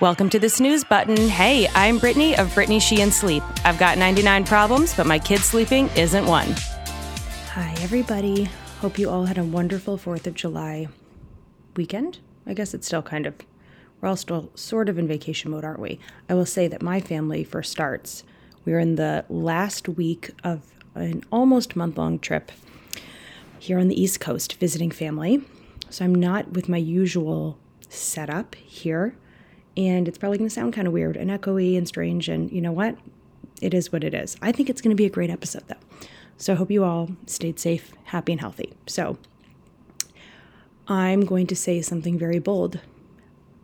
Welcome to the Snooze Button. Hey, I'm Brittany of Brittany Sheehan Sleep. I've got 99 problems, but my kid sleeping isn't one. Hi, everybody. Hope you all had a wonderful 4th of July weekend. I guess it's still kind of, we're all still sort of in vacation mode, aren't we? I will say that my family, for starts, we're in the last week of an almost month-long trip here on the East Coast visiting family. So I'm not with my usual setup here. And it's probably going to sound kind of weird and echoey and strange. And you know what? It is what it is. I think it's going to be a great episode, though. So I hope you all stayed safe, happy, and healthy. So I'm going to say something very bold.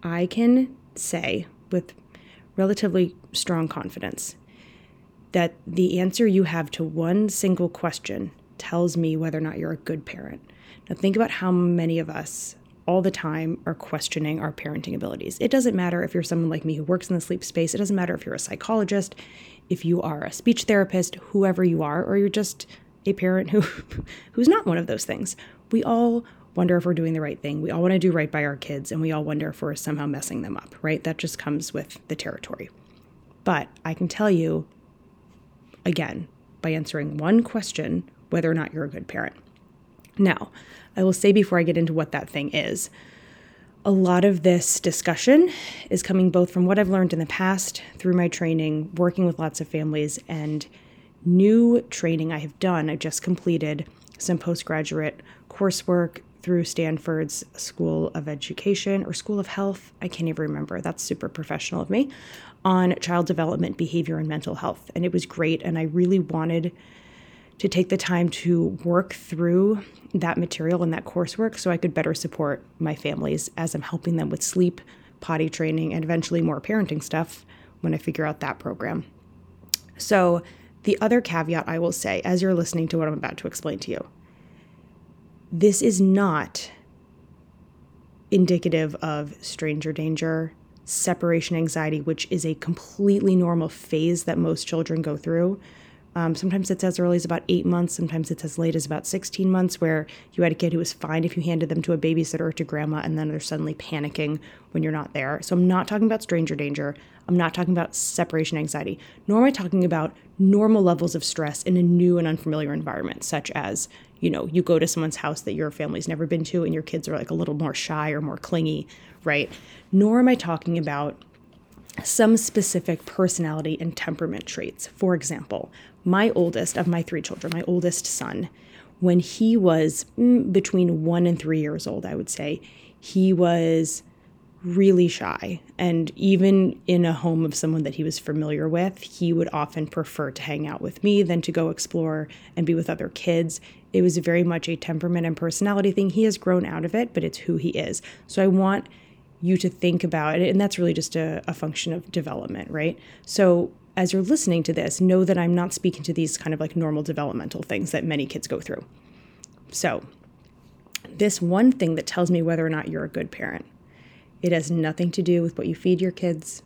I can say with relatively strong confidence that the answer you have to one single question tells me whether or not you're a good parent. Now think about how many of us all the time are questioning our parenting abilities. It doesn't matter if you're someone like me who works in the sleep space. It doesn't matter if you're a psychologist, if you are a speech therapist, whoever you are, or you're just a parent who's not one of those things. We all wonder if we're doing the right thing. We all want to do right by our kids, and we all wonder if we're somehow messing them up, right? That just comes with the territory. But I can tell you, again, by answering one question, whether or not you're a good parent. Now, I will say before I get into what that thing is, a lot of this discussion is coming both from what I've learned in the past through my training, working with lots of families, and new training I have done. I just completed some postgraduate coursework through Stanford's School of Education or School of Health. I can't even remember. That's super professional of me, on child development, behavior, and mental health. And it was great. And I really wanted to take the time to work through that material and that coursework so I could better support my families as I'm helping them with sleep, potty training, and eventually more parenting stuff when I figure out that program. So the other caveat I will say, as you're listening to what I'm about to explain to you, this is not indicative of stranger danger, separation anxiety, which is a completely normal phase that most children go through. Sometimes it's as early as about 8 months. Sometimes it's as late as about 16 months, where you had a kid who was fine if you handed them to a babysitter or to grandma, and then they're suddenly panicking when you're not there. So I'm not talking about stranger danger. I'm not talking about separation anxiety, nor am I talking about normal levels of stress in a new and unfamiliar environment, such as, you know, you go to someone's house that your family's never been to and your kids are like a little more shy or more clingy, right? Nor am I talking about some specific personality and temperament traits. For example, my oldest of my three children, my oldest son, when he was between 1 and 3 years old, I would say, he was really shy. And even in a home of someone that he was familiar with, he would often prefer to hang out with me than to go explore and be with other kids. It was very much a temperament and personality thing. He has grown out of it, but it's who he is. So I want you to think about it. And that's really just a function of development, right? So as you're listening to this, know that I'm not speaking to these kind of like normal developmental things that many kids go through. So this one thing that tells me whether or not you're a good parent, it has nothing to do with what you feed your kids.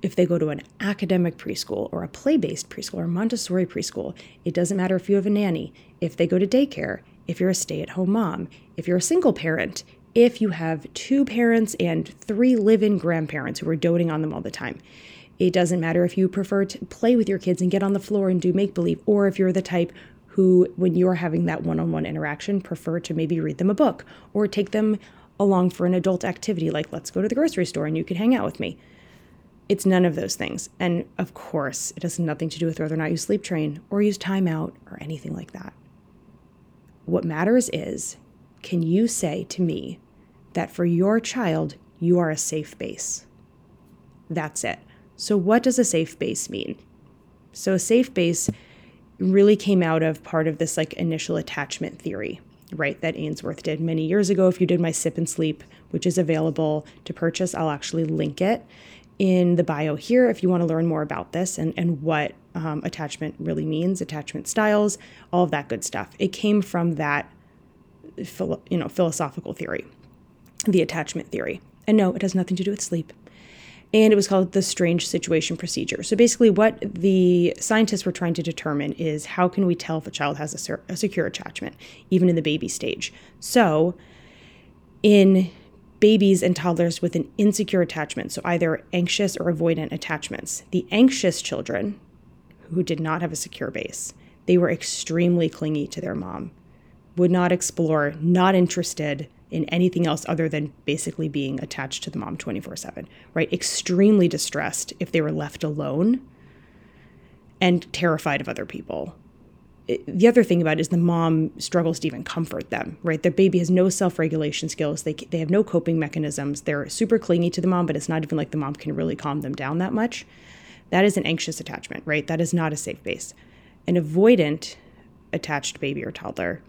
If they go to an academic preschool or a play-based preschool or Montessori preschool, it doesn't matter if you have a nanny, if they go to daycare, if you're a stay-at-home mom, if you're a single parent, if you have two parents and three live-in grandparents who are doting on them all the time. It doesn't matter if you prefer to play with your kids and get on the floor and do make-believe, or if you're the type who, when you're having that one-on-one interaction, prefer to maybe read them a book or take them along for an adult activity, like let's go to the grocery store and you can hang out with me. It's none of those things. And of course, it has nothing to do with whether or not you sleep train or use timeout or anything like that. What matters is, can you say to me that for your child, you are a safe base? That's it. So what does a safe base mean? So a safe base really came out of part of this like initial attachment theory, right, that Ainsworth did many years ago. If you did my Sip and Sleep, which is available to purchase, I'll actually link it in the bio here if you want to learn more about this and what attachment really means, attachment styles, all of that good stuff. It came from that philosophical theory, the attachment theory. And no, it has nothing to do with sleep. And it was called the Strange Situation Procedure. So basically what the scientists were trying to determine is, how can we tell if a child has a secure attachment, even in the baby stage? So in babies and toddlers with an insecure attachment, so either anxious or avoidant attachments. The anxious children, who did not have a secure base, they were extremely clingy to their mom, would not explore, not interested in anything else other than basically being attached to the mom 24/7, right? Extremely distressed if they were left alone and terrified of other people. The other thing about it is the mom struggles to even comfort them, right? Their baby has no self-regulation skills. They have no coping mechanisms. They're super clingy to the mom, but it's not even like the mom can really calm them down that much. That is an anxious attachment, right? That is not a safe base. An avoidant attached baby or toddler.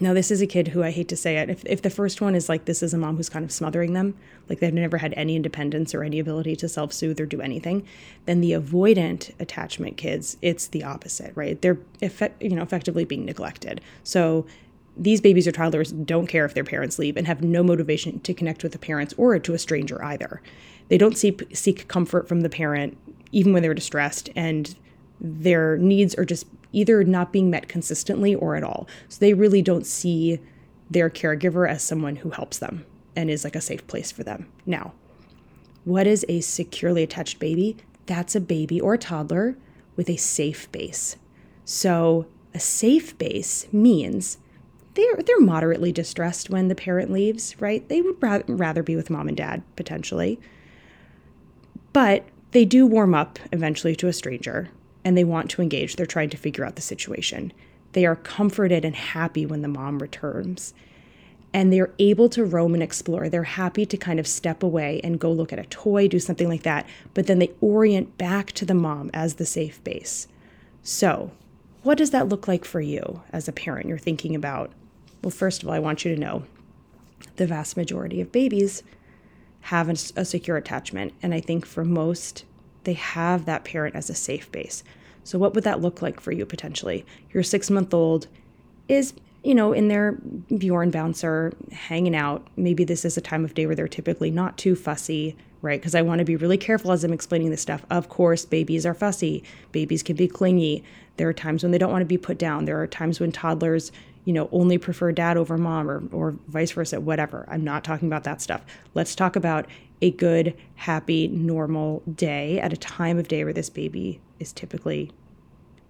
Now, this is a kid who, I hate to say it, if the first one is like, this is a mom who's kind of smothering them, like they've never had any independence or any ability to self-soothe or do anything, then the avoidant attachment kids, it's the opposite, right? They're effectively being neglected. So these babies or toddlers don't care if their parents leave and have no motivation to connect with the parents or to a stranger either. They don't seek comfort from the parent, even when they're distressed, and their needs are just either not being met consistently or at all. So they really don't see their caregiver as someone who helps them and is like a safe place for them. Now, what is a securely attached baby? That's a baby or a toddler with a safe base. So a safe base means they're moderately distressed when the parent leaves, right? They would rather be with mom and dad, potentially. But they do warm up eventually to a stranger, and they want to engage. They're trying to figure out the situation. They are comforted and happy when the mom returns. And they're able to roam and explore. They're happy to kind of step away and go look at a toy, do something like that. But then they orient back to the mom as the safe base. So what does that look like for you as a parent? You're thinking about, well, first of all, I want you to know the vast majority of babies have a secure attachment. And I think for most, they have that parent as a safe base. So what would that look like for you potentially? Your 6-month-old is, in their Bjorn bouncer, hanging out. Maybe this is a time of day where they're typically not too fussy, right? Because I want to be really careful as I'm explaining this stuff. Of course, babies are fussy. Babies can be clingy. There are times when they don't want to be put down. There are times when toddlers, only prefer dad over mom or vice versa, whatever. I'm not talking about that stuff. Let's talk about a good, happy, normal day at a time of day where this baby is typically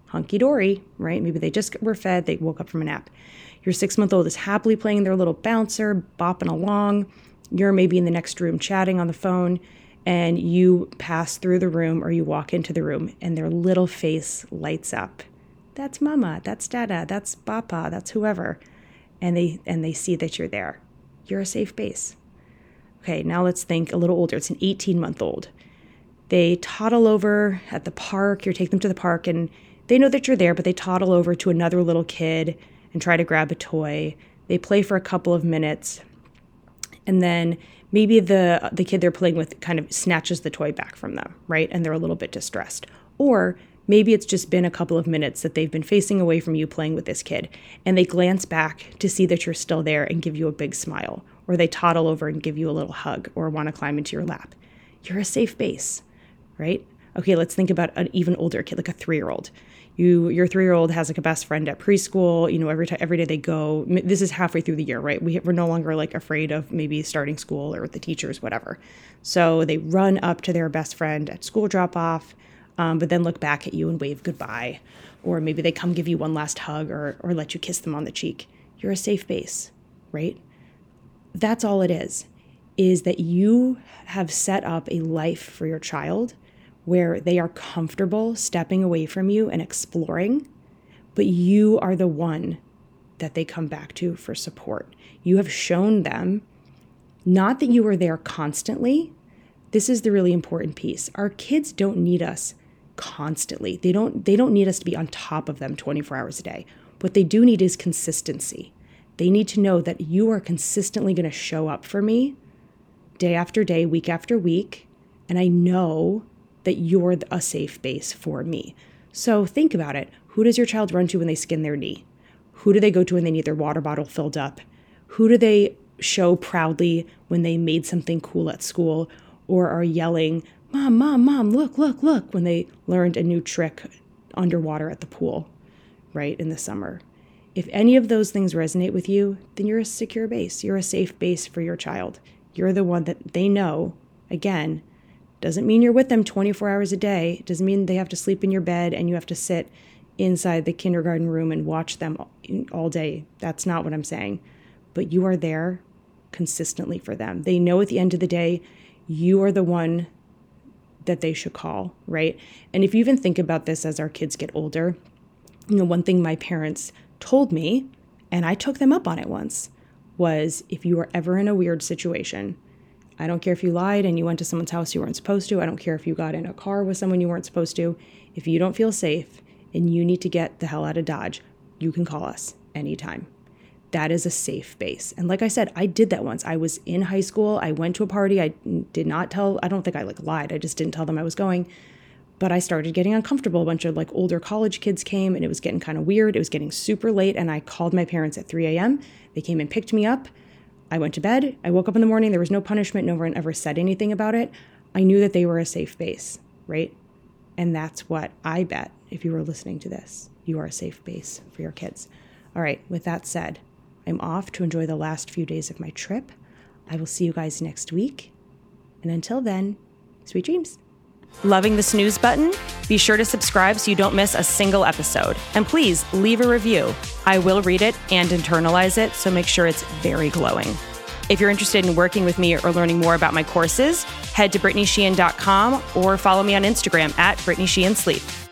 hunky-dory, right? Maybe they just were fed, they woke up from a nap. Your 6-month-old is happily playing their little bouncer, bopping along. You're maybe in the next room chatting on the phone, and you pass through the room or you walk into the room, and their little face lights up. That's mama, that's dada, that's papa, that's whoever. And they see that you're there. You're a safe base. Okay, now let's think a little older. It's an 18-month-old. They toddle over at the park. You take them to the park, and they know that you're there, but they toddle over to another little kid and try to grab a toy. They play for a couple of minutes, and then maybe the kid they're playing with kind of snatches the toy back from them, right? And they're a little bit distressed. Or maybe it's just been a couple of minutes that they've been facing away from you playing with this kid, and they glance back to see that you're still there and give you a big smile. Or they toddle over and give you a little hug or want to climb into your lap. You're a safe base, right? Okay, let's think about an even older kid, like a 3-year-old. Your 3-year-old has like a best friend at preschool. Every day they go. This is halfway through the year, right? We're no longer like afraid of maybe starting school or the teachers, whatever. So they run up to their best friend at school drop-off, but then look back at you and wave goodbye. Or maybe they come give you one last hug or let you kiss them on the cheek. You're a safe base, right? That's all it is that you have set up a life for your child where they are comfortable stepping away from you and exploring, but you are the one that they come back to for support. You have shown them, not that you were there constantly. This is the really important piece. Our kids don't need us constantly. They don't need us to be on top of them 24 hours a day. What they do need is consistency. They need to know that you are consistently going to show up for me day after day, week after week, and I know that you're a safe base for me. So think about it. Who does your child run to when they skin their knee? Who do they go to when they need their water bottle filled up? Who do they show proudly when they made something cool at school or are yelling, "Mom, mom, mom, look, look, look," when they learned a new trick underwater at the pool, right, in the summer? If any of those things resonate with you, then you're a secure base. You're a safe base for your child. You're the one that they know. Again, doesn't mean you're with them 24 hours a day. Doesn't mean they have to sleep in your bed and you have to sit inside the kindergarten room and watch them all day. That's not what I'm saying. But you are there consistently for them. They know at the end of the day, you are the one that they should call, right? And if you even think about this as our kids get older, you know, one thing my parents told me, and I took them up on it once, was if you are ever in a weird situation, I don't care if you lied and you went to someone's house you weren't supposed to, I don't care if you got in a car with someone you weren't supposed to, if you don't feel safe and you need to get the hell out of Dodge, you can call us anytime. That is a safe base. And like I said, I did that once. I was in high school. I went to a party. I did not tell, I don't think I lied. I just didn't tell them I was going. But I started getting uncomfortable. A bunch of older college kids came and it was getting kind of weird. It was getting super late. And I called my parents at 3 a.m. They came and picked me up. I went to bed. I woke up in the morning. There was no punishment. No one ever said anything about it. I knew that they were a safe base, right? And that's what I bet, if you were listening to this, you are a safe base for your kids. All right, with that said, I'm off to enjoy the last few days of my trip. I will see you guys next week. And until then, sweet dreams. Loving the snooze button? Be sure to subscribe so you don't miss a single episode. And please leave a review. I will read it and internalize it, so make sure it's very glowing. If you're interested in working with me or learning more about my courses, head to BrittanySheehan.com or follow me on Instagram at BrittanySheehanSleep.